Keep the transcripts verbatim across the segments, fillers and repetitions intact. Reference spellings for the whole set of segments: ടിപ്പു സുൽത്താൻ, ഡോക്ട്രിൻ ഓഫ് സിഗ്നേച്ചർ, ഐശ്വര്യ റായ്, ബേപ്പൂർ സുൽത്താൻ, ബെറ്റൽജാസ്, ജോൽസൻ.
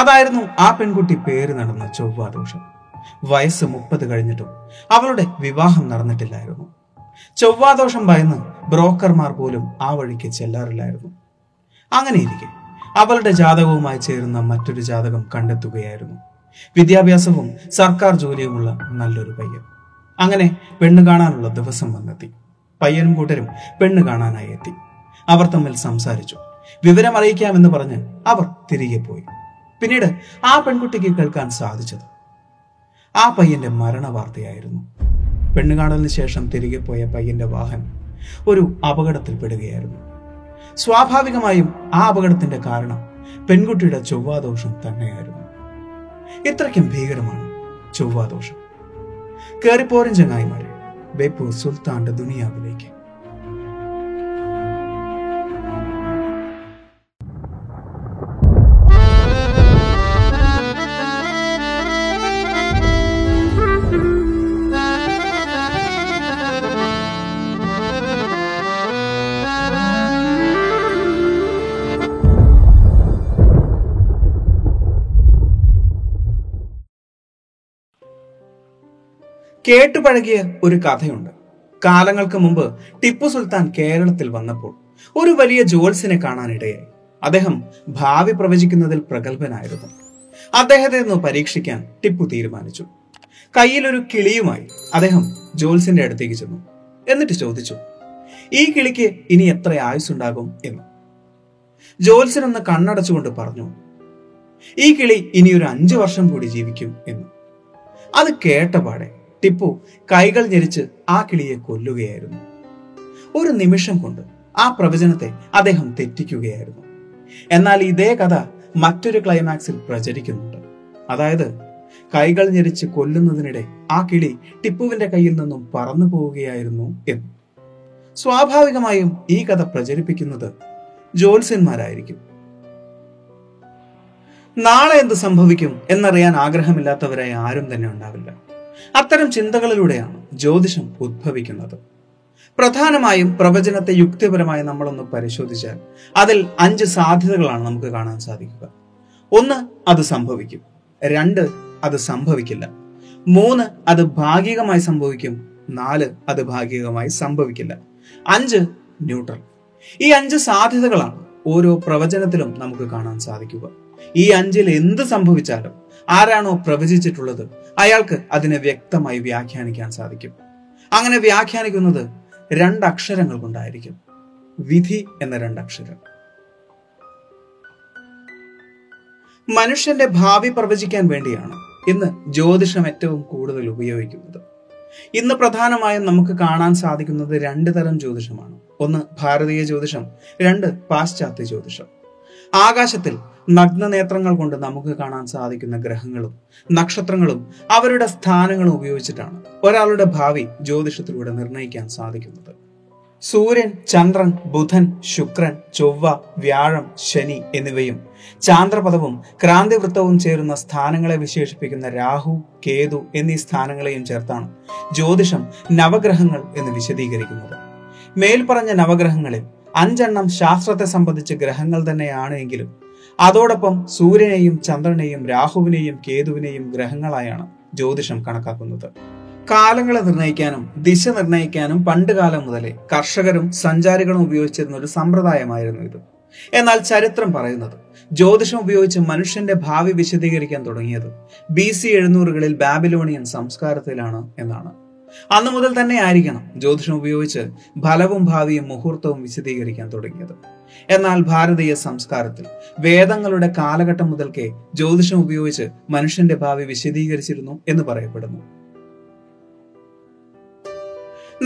അതായിരുന്നു ആ പെൺകുട്ടി പേര് നടന്ന ചൊവ്വാദോഷം. വയസ്സ് മുപ്പത് കഴിഞ്ഞിട്ടും അവളുടെ വിവാഹം നടന്നിട്ടില്ലായിരുന്നു. ചൊവ്വാദോഷം ഭയന്ന് ബ്രോക്കർമാർ പോലും ആ വഴിക്ക് ചെല്ലാറില്ലായിരുന്നു. അങ്ങനെയിരിക്കെ അവളുടെ ജാതകവുമായി ചേരുന്ന മറ്റൊരു ജാതകം കണ്ടെത്തുകയായിരുന്നു. വിദ്യാഭ്യാസവും സർക്കാർ ജോലിയുമുള്ള നല്ലൊരു പയ്യൻ. അങ്ങനെ പെണ്ണ് കാണാനുള്ള ദിവസം വന്നെത്തി. പയ്യനും കൂട്ടരും പെണ്ണ് കാണാനായി എത്തി. അവർ തമ്മിൽ സംസാരിച്ചു. വിവരമറിയിക്കാമെന്ന് പറഞ്ഞ് അവർ തിരികെ പോയി. പിന്നീട് ആ പെൺകുട്ടിക്ക് കേൾക്കാൻ സാധിച്ചത് ആ പയ്യന്റെ മരണവാർത്തയായിരുന്നു. പെണ്ണുകാണലിന് ശേഷം തിരികെ പോയ പയ്യന്റെ വാഹനം ഒരു അപകടത്തിൽപ്പെടുകയായിരുന്നു. സ്വാഭാവികമായും ആ അപകടത്തിന്റെ കാരണം പെൺകുട്ടിയുടെ ചൊവ്വാദോഷം തന്നെയായിരുന്നു. ഇത്രയ്ക്കും ഭീകരമാണ് ചൊവ്വാദോഷം. കയറിപ്പോരൻ ചങ്ങായിമാരെ, ബേപ്പൂർ സുൽത്താന്റെ ദുനിയാവിലേക്ക്. കേട്ടുപഴകിയ ഒരു കഥയുണ്ട്. കാലങ്ങൾക്ക് മുമ്പ് ടിപ്പു സുൽത്താൻ കേരളത്തിൽ വന്നപ്പോൾ ഒരു വലിയ ജോൽസിനെ കാണാനിടയായി. അദ്ദേഹം ഭാവി പ്രവചിക്കുന്നതിൽ പ്രഗത്ഭനായിരുന്നു. അദ്ദേഹത്തെ ഒന്ന് പരീക്ഷിക്കാൻ ടിപ്പു തീരുമാനിച്ചു. കയ്യിലൊരു കിളിയുമായി അദ്ദേഹം ജോൽസിന്റെ അടുത്തേക്ക് ചെന്നു. എന്നിട്ട് ചോദിച്ചു, ഈ കിളിക്ക് ഇനി എത്ര ആയുസ്സുണ്ടാകും എന്ന്. ജോൽസിനൊന്ന് കണ്ണടച്ചുകൊണ്ട് പറഞ്ഞു, ഈ കിളി ഇനിയൊരു അഞ്ചു വർഷം കൂടി ജീവിക്കും എന്ന്. അത് കേട്ടപാടെ ടിപ്പു കൈകൾ ഞെരിച്ച് ആ കിളിയെ കൊല്ലുകയായിരുന്നു. ഒരു നിമിഷം കൊണ്ട് ആ പ്രവചനത്തെ അദ്ദേഹം തെറ്റിക്കുകയായിരുന്നു. എന്നാൽ ഇതേ കഥ മറ്റൊരു ക്ലൈമാക്സിൽ പ്രചരിക്കുന്നുണ്ട്. അതായത്, കൈകൾ ഞെരിച്ച് കൊല്ലുന്നതിനിടെ ആ കിളി ടിപ്പുവിന്റെ കയ്യിൽ നിന്നും പറന്നു പോവുകയായിരുന്നു എന്ന്. സ്വാഭാവികമായും ഈ കഥ പ്രചരിപ്പിക്കുന്നത് ജോൽസന്മാരായിരിക്കും. നാളെ എന്ത് സംഭവിക്കും എന്നറിയാൻ ആഗ്രഹമില്ലാത്തവരായി ആരും തന്നെ ഉണ്ടാവില്ല. അത്തരം ചിന്തകളിലൂടെയാണ് ജ്യോതിഷം ഉദ്ഭവിക്കുന്നത്. പ്രധാനമായും പ്രവചനത്തെ യുക്തിപരമായി നമ്മളൊന്ന് പരിശോധിച്ചാൽ അതിൽ അഞ്ച് സാധ്യതകളാണ് നമുക്ക് കാണാൻ സാധിക്കുക. ഒന്ന്, അത് സംഭവിക്കും. രണ്ട്, അത് സംഭവിക്കില്ല. മൂന്ന്, അത് ഭാഗികമായി സംഭവിക്കും. നാല്, അത് ഭാഗികമായി സംഭവിക്കില്ല. അഞ്ച്, ന്യൂട്രൽ. ഈ അഞ്ച് സാധ്യതകളാണ് ഓരോ പ്രവചനത്തിലും നമുക്ക് കാണാൻ സാധിക്കുക. ഈ അഞ്ചിൽ എന്ത് സംഭവിച്ചാലും ആരാണോ പ്രവചിച്ചിട്ടുള്ളത് അയാൾക്ക് അതിനെ വ്യക്തമായി വ്യാഖ്യാനിക്കാൻ സാധിക്കും. അങ്ങനെ വ്യാഖ്യാനിക്കുന്നത് രണ്ടക്ഷരങ്ങൾ കൊണ്ടായിരിക്കും. വിധി എന്ന രണ്ടക്ഷരം. മനുഷ്യന്റെ ഭാവി പ്രവചിക്കാൻ വേണ്ടിയാണ് ഇന്ന് ജ്യോതിഷം ഏറ്റവും കൂടുതൽ ഉപയോഗിക്കുന്നത്. ഇന്ന് പ്രധാനമായും നമുക്ക് കാണാൻ സാധിക്കുന്നത് രണ്ട് തരം ജ്യോതിഷമാണ്. ഒന്ന് ഭാരതീയ ജ്യോതിഷം, രണ്ട് പാശ്ചാത്യ ജ്യോതിഷം. ആകാശത്തിൽ നഗ്നനേത്രങ്ങൾ കൊണ്ട് നമുക്ക് കാണാൻ സാധിക്കുന്ന ഗ്രഹങ്ങളും നക്ഷത്രങ്ങളും അവരുടെ സ്ഥാനങ്ങളും ഉപയോഗിച്ചിട്ടാണ് ഒരാളുടെ ഭാവി ജ്യോതിഷത്തിലൂടെ നിർണ്ണയിക്കാൻ സാധിക്കുന്നത്. സൂര്യൻ, ചന്ദ്രൻ, ബുധൻ, ശുക്രൻ, ചൊവ്വ, വ്യാഴം, ശനി എന്നിവയും ചാന്ദ്രപഥവും ക്രാന്തിവൃത്തവും ചേരുന്ന സ്ഥാനങ്ങളെ വിശേഷിപ്പിക്കുന്ന രാഹു, കേതു എന്നീ സ്ഥാനങ്ങളെയും ചേർത്താണ് ജ്യോതിഷം നവഗ്രഹങ്ങൾ എന്ന് വിശദീകരിക്കുന്നത്. മേൽപ്പറഞ്ഞ നവഗ്രഹങ്ങളിൽ അഞ്ചെണ്ണം ശാസ്ത്രത്തെ സംബന്ധിച്ച് ഗ്രഹങ്ങൾ തന്നെയാണ് എങ്കിലും അതോടൊപ്പം സൂര്യനെയും ചന്ദ്രനെയും രാഹുവിനെയും കേതുവിനെയും ഗ്രഹങ്ങളായാണ് ജ്യോതിഷം കണക്കാക്കുന്നത്. കാലങ്ങളെ നിർണ്ണയിക്കാനും ദിശ നിർണ്ണയിക്കാനും പണ്ട് കാലം മുതലേ കർഷകരും സഞ്ചാരികളും ഉപയോഗിച്ചിരുന്ന ഒരു സമ്പ്രദായമായിരുന്നു ഇത്. എന്നാൽ ചരിത്രം പറയുന്നത് ജ്യോതിഷം ഉപയോഗിച്ച് മനുഷ്യന്റെ ഭാവി വിശദീകരിക്കാൻ തുടങ്ങിയത് ബി സി എഴുന്നൂറുകളിൽ ബാബിലോണിയൻ സംസ്കാരത്തിലാണ് എന്നാണ്. അന്നു മുതൽ തന്നെ ആയിരിക്കണം ജ്യോതിഷം ഉപയോഗിച്ച് ഫലവും ഭാവിയും മുഹൂർത്തവും വിശദീകരിക്കാൻ തുടങ്ങിയത്. എന്നാൽ ഭാരതീയ സംസ്കാരത്തിൽ വേദങ്ങളുടെ കാലഘട്ടം മുതൽക്കേ ജ്യോതിഷം ഉപയോഗിച്ച് മനുഷ്യന്റെ ഭാവി വിശദീകരിച്ചിരുന്നു എന്ന് പറയപ്പെടുന്നു.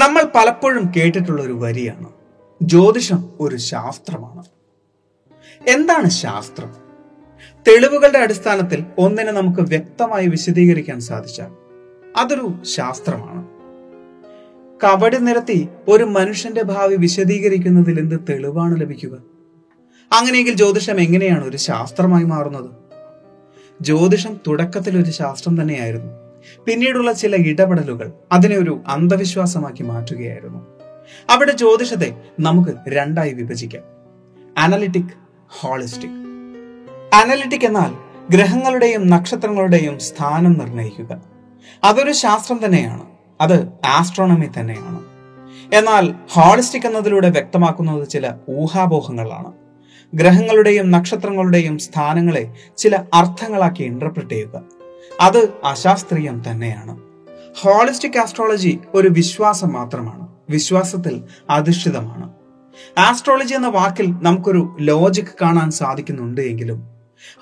നമ്മൾ പലപ്പോഴും കേട്ടിട്ടുള്ള ഒരു വരിയാണ്, ജ്യോതിഷം ഒരു ശാസ്ത്രമാണ്. എന്താണ് ശാസ്ത്രം? തെളിവുകളുടെ അടിസ്ഥാനത്തിൽ ഒന്നിനെ നമുക്ക് വ്യക്തമായി വിശദീകരിക്കാൻ സാധിച്ചാൽ അതൊരു ശാസ്ത്രമാണ്. കബടി നിരത്തി ഒരു മനുഷ്യന്റെ ഭാവി വിശദീകരിക്കുന്നതിൽ എന്ത് തെളിവാണ് ലഭിക്കുക? അങ്ങനെയെങ്കിൽ ജ്യോതിഷം എങ്ങനെയാണ് ഒരു ശാസ്ത്രമായി മാറുന്നത്? ജ്യോതിഷം തുടക്കത്തിൽ ഒരു ശാസ്ത്രം തന്നെയായിരുന്നു. പിന്നീടുള്ള ചില ഇടപെടലുകൾ അതിനെ ഒരു അന്ധവിശ്വാസമാക്കി മാറ്റുകയായിരുന്നു. അവിടെ ജ്യോതിഷത്തെ നമുക്ക് രണ്ടായി വിഭജിക്കാം: അനലിറ്റിക്, ഹോളിസ്റ്റിക്. അനലിറ്റിക് എന്നാൽ ഗ്രഹങ്ങളുടെയും നക്ഷത്രങ്ങളുടെയും സ്ഥാനം നിർണ്ണയിക്കുക. അതൊരു ശാസ്ത്രം തന്നെയാണ്, അത് ആസ്ട്രോണമി തന്നെയാണ്. എന്നാൽ ഹോളിസ്റ്റിക് എന്നതിലൂടെ വ്യക്തമാക്കുന്നത് ചില ഊഹാപോഹങ്ങളാണ്. ഗ്രഹങ്ങളുടെയും നക്ഷത്രങ്ങളുടെയും സ്ഥാനങ്ങളെ ചില അർത്ഥങ്ങളാക്കി ഇന്റർപ്രിറ്റ് ചെയ്യുക, അത് അശാസ്ത്രീയം തന്നെയാണ്. ഹോളിസ്റ്റിക് ആസ്ട്രോളജി ഒരു വിശ്വാസം മാത്രമാണ്, വിശ്വാസത്തിൽ അധിഷ്ഠിതമാണ്. ആസ്ട്രോളജി എന്ന വാക്കിൽ നമുക്കൊരു ലോജിക് കാണാൻ സാധിക്കുന്നുണ്ട് എങ്കിലും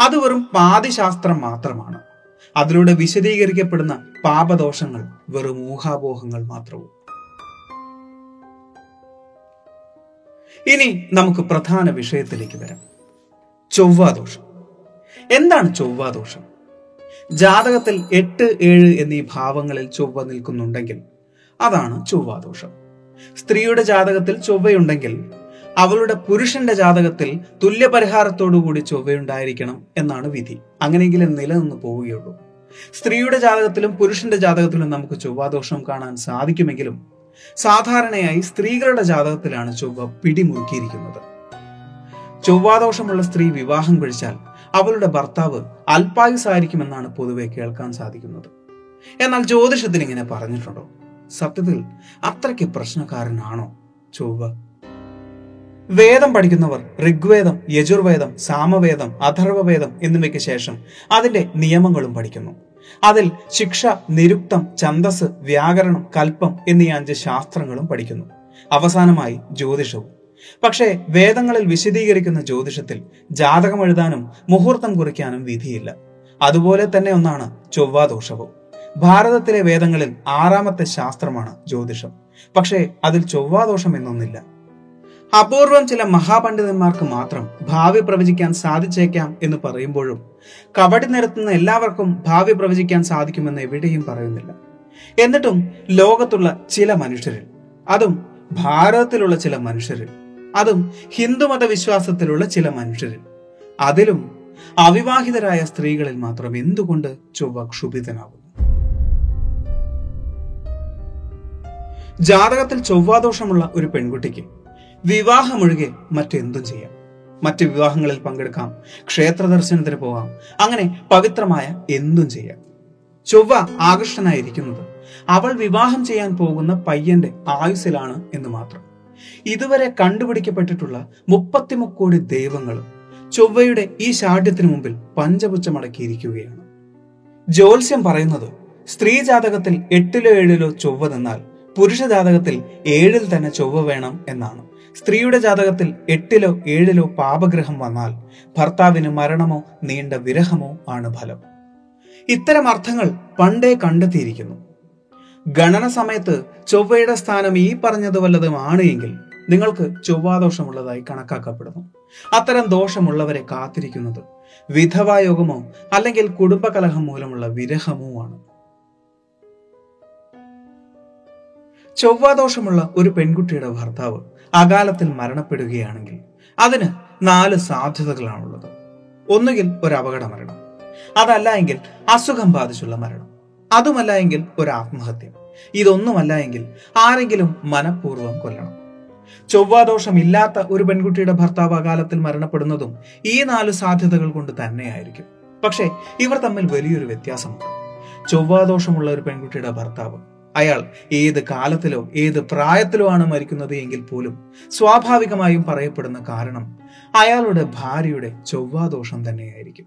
അത് വെറും പാതിശാസ്ത്രം മാത്രമാണ്. അതിലൂടെ വിശദീകരിക്കപ്പെടുന്ന പാപദോഷങ്ങൾ വെറും ഊഹാപോഹങ്ങൾ മാത്രവും. ഇനി നമുക്ക് പ്രധാന വിഷയത്തിലേക്ക് വരാം, ചൊവ്വാദോഷം. എന്താണ് ചൊവ്വാദോഷം? ജാതകത്തിൽ എട്ട്, ഏഴ് എന്നീ ഭാവങ്ങളിൽ ചൊവ്വ നിൽക്കുന്നുണ്ടെങ്കിൽ അതാണ് ചൊവ്വാദോഷം. സ്ത്രീയുടെ ജാതകത്തിൽ ചൊവ്വയുണ്ടെങ്കിൽ അവളുടെ പുരുഷന്റെ ജാതകത്തിൽ തുല്യ പരിഹാരത്തോടുകൂടി ചൊവ്വയുണ്ടായിരിക്കണം എന്നാണ് വിധി. അങ്ങനെയെങ്കിലും നിലനിന്ന് പോവുകയുള്ളൂ. സ്ത്രീയുടെ ജാതകത്തിലും പുരുഷന്റെ ജാതകത്തിലും നമുക്ക് ചൊവ്വാദോഷം കാണാൻ സാധിക്കുമെങ്കിലും സാധാരണയായി സ്ത്രീകളുടെ ജാതകത്തിലാണ് ചൊവ്വ പിടിമുറുക്കിയിരിക്കുന്നത്. ചൊവ്വാദോഷമുള്ള സ്ത്രീ വിവാഹം കഴിച്ചാൽ അവളുടെ ഭർത്താവ് അല്പായുസായിരിക്കുമെന്നാണ് പൊതുവെ കേൾക്കാൻ സാധിക്കുന്നത്. എന്നാൽ ജ്യോതിഷത്തിൽ ഇങ്ങനെ പറഞ്ഞിട്ടുണ്ടോ? സത്യത്തിൽ അത്രയ്ക്ക് പ്രശ്നക്കാരനാണോ ചൊവ്വ? വേദം പഠിക്കുന്നവർ ഋഗ്വേദം, യജുർവേദം, സാമവേദം, അഥർവവേദം എന്നിവയ്ക്ക് ശേഷം അതിന്റെ നിയമങ്ങളും പഠിക്കുന്നു. അതിൽ ശിക്ഷ, നിരുക്തം, ഛന്ദസ്, വ്യാകരണം, കൽപ്പം എന്നീ അഞ്ച് ശാസ്ത്രങ്ങളും പഠിക്കുന്നു. അവസാനമായി ജ്യോതിഷവും. പക്ഷേ വേദങ്ങളിൽ വിശദീകരിക്കുന്ന ജ്യോതിഷത്തിൽ ജാതകം എഴുതാനും മുഹൂർത്തം കുറിക്കാനും വിധിയില്ല. അതുപോലെ തന്നെ ഒന്നാണ് ചൊവ്വാദോഷവും. ഭാരതത്തിലെ വേദങ്ങളിൽ ആറാമത്തെ ശാസ്ത്രമാണ് ജ്യോതിഷം. പക്ഷേ അതിൽ ചൊവ്വാദോഷം എന്നൊന്നില്ല. അപൂർവം ചില മഹാപണ്ഡിതന്മാർക്ക് മാത്രം ഭാവി പ്രവചിക്കാൻ സാധിച്ചേക്കാം എന്ന് പറയുമ്പോഴും കബടി നിരത്തുന്ന എല്ലാവർക്കും ഭാവി പ്രവചിക്കാൻ സാധിക്കുമെന്ന് എവിടെയും പറയുന്നില്ല. എന്നിട്ടും ലോകത്തുള്ള ചില മനുഷ്യരിൽ, അതും ഭാരതത്തിലുള്ള ചില മനുഷ്യരിൽ, അതും ഹിന്ദുമത വിശ്വാസത്തിലുള്ള ചില മനുഷ്യരിൽ, അതിലും അവിവാഹിതരായ സ്ത്രീകളിൽ മാത്രം എന്തുകൊണ്ട് ചൊവ്വ ക്ഷുഭിതനാകുന്നു? ജാതകത്തിൽ ചൊവ്വാദോഷമുള്ള ഒരു പെൺകുട്ടിക്ക് വിവാഹമൊഴികെ മറ്റെന്തും ചെയ്യാം. മറ്റ് വിവാഹങ്ങളിൽ പങ്കെടുക്കാം, ക്ഷേത്ര ദർശനത്തിന് പോകാം, അങ്ങനെ പവിത്രമായ എന്തും ചെയ്യാം. ചൊവ്വ ആകർഷനായിരിക്കുന്നത് അവൾ വിവാഹം ചെയ്യാൻ പോകുന്ന പയ്യന്റെ ആയുസ്സിലാണ് എന്ന് മാത്രം. ഇതുവരെ കണ്ടുപിടിക്കപ്പെട്ടിട്ടുള്ള മുപ്പത്തിമുക്കോടി ദൈവങ്ങളും ചൊവ്വയുടെ ഈ ശാഠ്യത്തിന് മുമ്പിൽ പഞ്ചപുച്ഛമടക്കിയിരിക്കുകയാണ്. ജോൽസ്യം പറയുന്നത് സ്ത്രീ ജാതകത്തിൽ എട്ടിലോ ഏഴിലോ ചൊവ്വ നിന്നാൽ പുരുഷ ജാതകത്തിൽ ഏഴിൽ തന്നെ ചൊവ്വ വേണം എന്നാണ്. സ്ത്രീയുടെ ജാതകത്തിൽ എട്ടിലോ ഏഴിലോ പാപഗ്രഹം വന്നാൽ ഭർത്താവിന് മരണമോ നീണ്ട വിരഹമോ ആണ് ഫലം. ഇത്തരം അർത്ഥങ്ങൾ പണ്ടേ കണ്ടെത്തിയിരിക്കുന്നു. ഗണന സമയത്ത് ചൊവ്വയുടെ സ്ഥാനം ഈ പറഞ്ഞത് വല്ലതും ആണ് എങ്കിൽ നിങ്ങൾക്ക് ചൊവ്വാദോഷമുള്ളതായി കണക്കാക്കപ്പെടുന്നു. അത്തരം ദോഷമുള്ളവരെ കാത്തിരിക്കുന്നത് വിധവായോഗമോ അല്ലെങ്കിൽ കുടുംബകലഹം മൂലമുള്ള വിരഹമോ ആണ്. ചൊവ്വാദോഷമുള്ള ഒരു പെൺകുട്ടിയുടെ ഭർത്താവ് അകാലത്തിൽ മരണപ്പെടുകയാണെങ്കിൽ അതിന് നാല് സാധ്യതകളാണുള്ളത്. ഒന്നുകിൽ ഒരു അപകട മരണം, അതല്ല എങ്കിൽ അസുഖം ബാധിച്ചുള്ള മരണം, അതുമല്ല എങ്കിൽ ഒരു ആത്മഹത്യ, ഇതൊന്നുമല്ല എങ്കിൽ ആരെങ്കിലും മനഃപൂർവ്വം കൊല്ലണം. ചൊവ്വാദോഷമില്ലാത്ത ഒരു പെൺകുട്ടിയുടെ ഭർത്താവ് അകാലത്തിൽ മരണപ്പെടുന്നതും ഈ നാല് സാധ്യതകൾ കൊണ്ട് തന്നെയായിരിക്കും. പക്ഷേ ഇവർ തമ്മിൽ വലിയൊരു വ്യത്യാസമുണ്ട്. ചൊവ്വാദോഷമുള്ള ഒരു പെൺകുട്ടിയുടെ ഭർത്താവ് അയാൾ ഏത് കാലത്തിലോ ഏത് പ്രായത്തിലോ ആണ് മരിക്കുന്നത് എങ്കിൽ പോലും സ്വാഭാവികമായും പറയപ്പെടുന്ന കാരണം അയാളുടെ ഭാര്യയുടെ ചൊവ്വാദോഷം തന്നെയായിരിക്കും.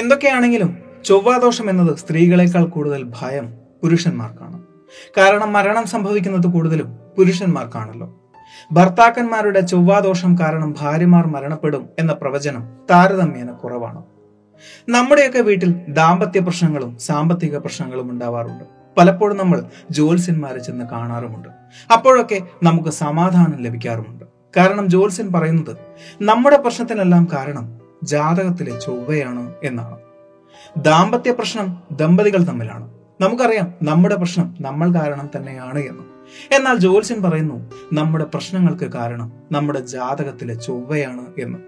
എന്തൊക്കെയാണെങ്കിലും ചൊവ്വാദോഷം എന്നത് സ്ത്രീകളെക്കാൾ കൂടുതൽ ഭയം പുരുഷന്മാർക്കാണ്. കാരണം മരണം സംഭവിക്കുന്നത് കൂടുതലും പുരുഷന്മാർക്കാണല്ലോ. ഭർത്താക്കന്മാരുടെ ചൊവ്വാദോഷം കാരണം ഭാര്യമാർ മരണപ്പെടും എന്ന പ്രവചനം താരതമ്യേന കുറവാണ്. നമ്മുടെയൊക്കെ വീട്ടിൽ ദാമ്പത്യ പ്രശ്നങ്ങളും സാമ്പത്തിക പ്രശ്നങ്ങളും ഉണ്ടാവാറുണ്ട്. പലപ്പോഴും നമ്മൾ ജ്യോത്സ്യന്മാരെ ചെന്ന് കാണാറുമുണ്ട്. അപ്പോഴൊക്കെ നമുക്ക് സമാധാനം ലഭിക്കാറുമുണ്ട്. കാരണം ജോൽസൻ പറയുന്നത് നമ്മുടെ പ്രശ്നത്തിനെല്ലാം കാരണം ജാതകത്തിലെ ചൊവ്വയാണ് എന്നാണ്. ദാമ്പത്യ പ്രശ്നം ദമ്പതികൾ തമ്മിലാണ്. നമുക്കറിയാം നമ്മുടെ പ്രശ്നം നമ്മൾ കാരണം തന്നെയാണ് എന്ന്. എന്നാൽ ജോൽസൻ പറയുന്നു നമ്മുടെ പ്രശ്നങ്ങൾക്ക് കാരണം നമ്മുടെ ജാതകത്തിലെ ചൊവ്വയാണ് എന്ന്.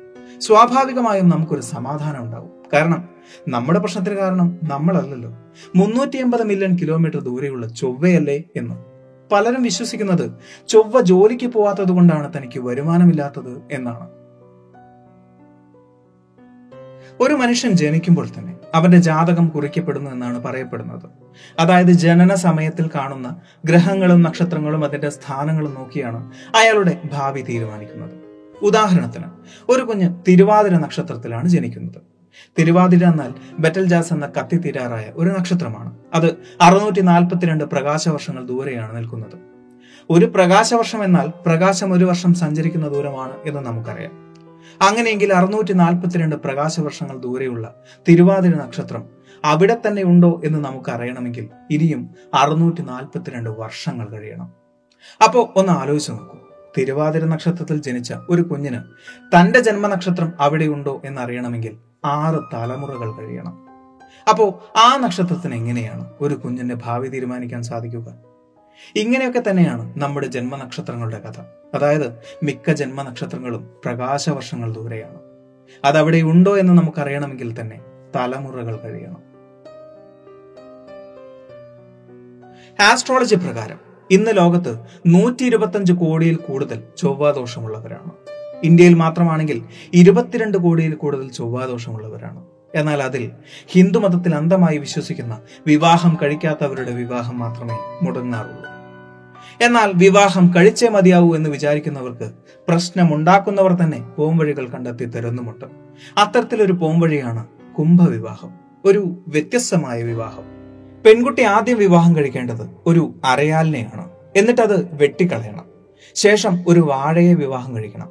സ്വാഭാവികമായും നമുക്കൊരു സമാധാനം ഉണ്ടാകും. കാരണം നമ്മുടെ പ്രശ്നത്തിന് കാരണം നമ്മളല്ലല്ലോ, മുന്നൂറ്റി എൺപത് മില്യൺ കിലോമീറ്റർ ദൂരെയുള്ള ചൊവ്വയല്ലേ എന്ന്. പലരും വിശ്വസിക്കുന്നത് ചൊവ്വ ജോലിക്ക് പോവാത്തത് കൊണ്ടാണ് തനിക്ക് വരുമാനമില്ലാത്തത് എന്നാണ്. ഒരു മനുഷ്യൻ ജനിക്കുമ്പോൾ തന്നെ അവന്റെ ജാതകം കുറിക്കപ്പെടുന്നു എന്നാണ് പറയപ്പെടുന്നത്. അതായത് ജനന സമയത്തിൽ കാണുന്ന ഗ്രഹങ്ങളും നക്ഷത്രങ്ങളും അതിന്റെ സ്ഥാനങ്ങളും നോക്കിയാണ് അയാളുടെ ഭാവി തീരുമാനിക്കുന്നത്. ഉദാഹരണത്തിന്, ഒരു കുഞ്ഞ് തിരുവാതിര നക്ഷത്രത്തിലാണ് ജനിക്കുന്നത്. തിരുവാതിര എന്നാൽ ബെറ്റൽജാസ് എന്ന കത്തിത്തീരാറായ ഒരു നക്ഷത്രമാണ്. അത് അറുന്നൂറ്റി നാൽപ്പത്തിരണ്ട് പ്രകാശ വർഷങ്ങൾ ദൂരെയാണ് നിൽക്കുന്നത്. ഒരു പ്രകാശവർഷം എന്നാൽ പ്രകാശം ഒരു വർഷം സഞ്ചരിക്കുന്ന ദൂരമാണ് എന്ന് നമുക്കറിയാം. അങ്ങനെയെങ്കിൽ അറുന്നൂറ്റി നാൽപ്പത്തിരണ്ട് പ്രകാശ വർഷങ്ങൾ ദൂരെയുള്ള തിരുവാതിര നക്ഷത്രം അവിടെ തന്നെ ഉണ്ടോ എന്ന് നമുക്ക് അറിയണമെങ്കിൽ ഇനിയും അറുന്നൂറ്റി നാൽപ്പത്തിരണ്ട് വർഷങ്ങൾ കഴിയണം. അപ്പോൾ ഒന്ന് ആലോചിച്ച് നോക്കൂ, തിരുവാതിര നക്ഷത്രത്തിൽ ജനിച്ച ഒരു കുഞ്ഞിന് തന്റെ ജന്മനക്ഷത്രം അവിടെയുണ്ടോ എന്നറിയണമെങ്കിൽ ആറ് തലമുറകൾ കഴിയണം. അപ്പോൾ ആ നക്ഷത്രത്തിന് എങ്ങനെയാണ് ഒരു കുഞ്ഞിന്റെ ഭാവി തീരുമാനിക്കാൻ സാധിക്കുക? ഇങ്ങനെയൊക്കെ തന്നെയാണ് നമ്മുടെ ജന്മനക്ഷത്രങ്ങളുടെ കഥ. അതായത് മിക്ക ജന്മനക്ഷത്രങ്ങളും പ്രകാശവർഷങ്ങൾ ദൂരെയാണ്. അതവിടെ ഉണ്ടോ എന്ന് നമുക്കറിയണമെങ്കിൽ തന്നെ തലമുറകൾ കഴിയണം. ആസ്ട്രോളജി പ്രകാരം ഇന്ന് ലോകത്ത് നൂറ്റി ഇരുപത്തഞ്ച് കോടിയിൽ കൂടുതൽ ചൊവ്വാദോഷമുള്ളവരാണ്. ഇന്ത്യയിൽ മാത്രമാണെങ്കിൽ ഇരുപത്തിരണ്ട് കോടിയിൽ കൂടുതൽ ചൊവ്വാദോഷമുള്ളവരാണ്. എന്നാൽ അതിൽ ഹിന്ദുമതത്തിൽ അന്ധമായി വിശ്വസിക്കുന്ന വിവാഹം കഴിക്കാത്തവരുടെ വിവാഹം മാത്രമേ മുടങ്ങാറുള്ളൂ. എന്നാൽ വിവാഹം കഴിച്ചേ മതിയാവൂ എന്ന് വിചാരിക്കുന്നവർക്ക് പ്രശ്നമുണ്ടാക്കുന്നവർ തന്നെ പോംവഴികൾ കണ്ടെത്തി തരുന്നുമുണ്ട്. അത്തരത്തിലൊരു പോംവഴിയാണ് കുംഭവിവാഹം, ഒരു വ്യത്യസ്തമായ വിവാഹം. പെൺകുട്ടി ആദ്യം വിവാഹം കഴിക്കേണ്ടത് ഒരു അരയാലിനെയാണ്. എന്നിട്ടത് വെട്ടിക്കളയണം. ശേഷം ഒരു വാഴയെ വിവാഹം കഴിക്കണം.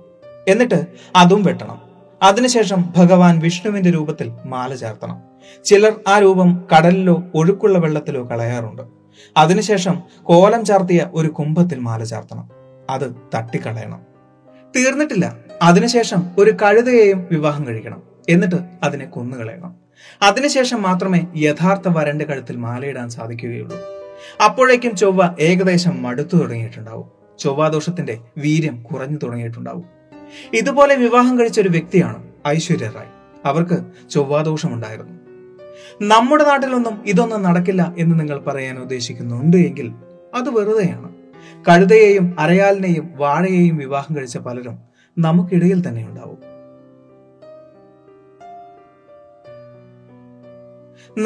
എന്നിട്ട് അതും വെട്ടണം. അതിനുശേഷം ഭഗവാൻ വിഷ്ണുവിന്റെ രൂപത്തിൽ മാല ചാർത്തണം. ചിലർ ആ രൂപം കടലിലോ ഒഴുക്കുള്ള വെള്ളത്തിലോ കളയാറുണ്ട്. അതിനുശേഷം കോലം ചാർത്തിയ ഒരു കുംഭത്തിൽ മാല ചാർത്തണം. അത് തട്ടിക്കളയണം. തീർന്നിട്ടില്ല, അതിനുശേഷം ഒരു കഴുതയെയും വിവാഹം കഴിക്കണം. എന്നിട്ട് അതിനെ കൊന്നുകളയണം. അതിനുശേഷം മാത്രമേ യഥാർത്ഥ വരന്റെ കഴുത്തിൽ മാലയിടാൻ സാധിക്കുകയുള്ളൂ. അപ്പോഴേക്കും ചൊവ്വ ഏകദേശം മടുത്തു തുടങ്ങിയിട്ടുണ്ടാവും. ചൊവ്വാദോഷത്തിന്റെ വീര്യം കുറഞ്ഞു തുടങ്ങിയിട്ടുണ്ടാവും. ഇതുപോലെ വിവാഹം കഴിച്ച ഒരു വ്യക്തിയാണ് ഐശ്വര്യ റായ്. അവർക്ക് ചൊവ്വാദോഷമുണ്ടായിരുന്നു. നമ്മുടെ നാട്ടിലൊന്നും ഇതൊന്നും നടക്കില്ല എന്ന് നിങ്ങൾ പറയാൻ ഉദ്ദേശിക്കുന്നുണ്ട് എങ്കിൽ അത് വെറുതെയാണ്. കഴുതയെയും അരയാലിനെയും വാഴയെയും വിവാഹം കഴിച്ച പലരും നമുക്കിടയിൽ തന്നെ ഉണ്ടാവും.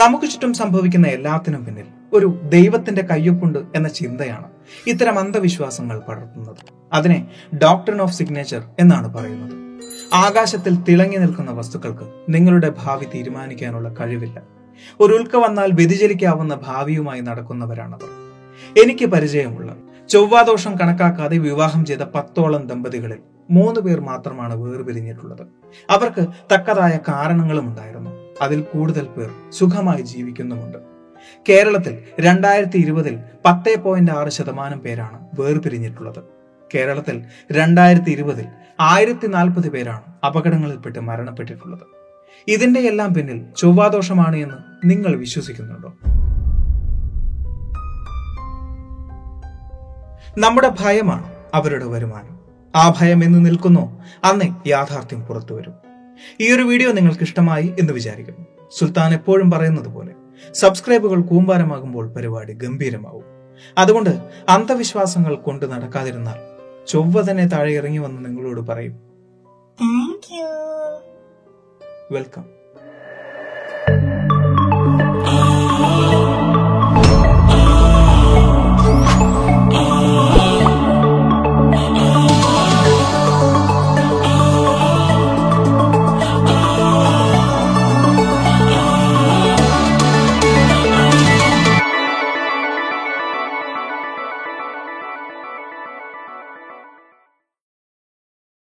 നമുക്ക് ചുറ്റും സംഭവിക്കുന്ന എല്ലാത്തിനും പിന്നിൽ ഒരു ദൈവത്തിന്റെ കയ്യൊപ്പുണ്ട് എന്ന ചിന്തയാണ് ഇത്തരം അന്ധവിശ്വാസങ്ങൾ പടർത്തുന്നത്. അതിനെ ഡോക്ട്രിൻ ഓഫ് സിഗ്നേച്ചർ എന്നാണ് പറയുന്നത്. ആകാശത്തിൽ തിളങ്ങി നിൽക്കുന്ന വസ്തുക്കൾക്ക് നിങ്ങളുടെ ഭാവി തീരുമാനിക്കാനുള്ള കഴിവില്ല. ഒരു ഉൽക്ക വന്നാൽ വ്യതിചലിക്കാവുന്ന ഭാവിയുമായി നടക്കുന്നവരാണവർ. എനിക്ക് പരിചയമുള്ള ചൊവ്വാദോഷം കണക്കാക്കാതെ വിവാഹം ചെയ്ത പത്തോളം ദമ്പതികളിൽ മൂന്ന് പേർ മാത്രമാണ് വേർപിരിഞ്ഞിട്ടുള്ളത്. അവർക്ക് തക്കതായ കാരണങ്ങളും ഉണ്ടായിരുന്നു. അതിൽ കൂടുതൽ പേർ സുഖമായി ജീവിക്കുന്നുമുണ്ട്. കേരളത്തിൽ രണ്ടായിരത്തി ഇരുപതിൽ പത്തേ പോയിന്റ് ആറ് ശതമാനം പേരാണ് വേർപിരിഞ്ഞിട്ടുള്ളത്. കേരളത്തിൽ രണ്ടായിരത്തി ഇരുപതിൽ ആയിരത്തി നാൽപ്പത് പേരാണ് അപകടങ്ങളിൽപ്പെട്ട് മരണപ്പെട്ടിട്ടുള്ളത്. ഇതിന്റെ എല്ലാം പിന്നിൽ ചൊവ്വാദോഷമാണ് എന്ന് നിങ്ങൾ വിശ്വസിക്കുന്നുണ്ടോ? നമ്മുടെ ഭയമാണ് അവരുടെ വരുമാനം. ആ ഭയം എന്ന് നിൽക്കുന്നോ അന്നേ യാഥാർത്ഥ്യം പുറത്തു വരും. ഈ ഒരു വീഡിയോ നിങ്ങൾക്ക് ഇഷ്ടമായി എന്ന് വിചാരിക്കുന്നു. സുൽത്താൻ എപ്പോഴും പറയുന്നത് പോലെ സബ്സ്ക്രൈബുകൾ കൂമ്പാരമാകുമ്പോൾ പരിപാടി ഗംഭീരമാവും. അതുകൊണ്ട് അന്ധവിശ്വാസങ്ങൾ കൊണ്ട് നടക്കാതിരുന്നാൽ ചൊവ്വ തന്നെ താഴെ ഇറങ്ങി വന്ന് നിങ്ങളോട് പറയും. Thank you, welcome.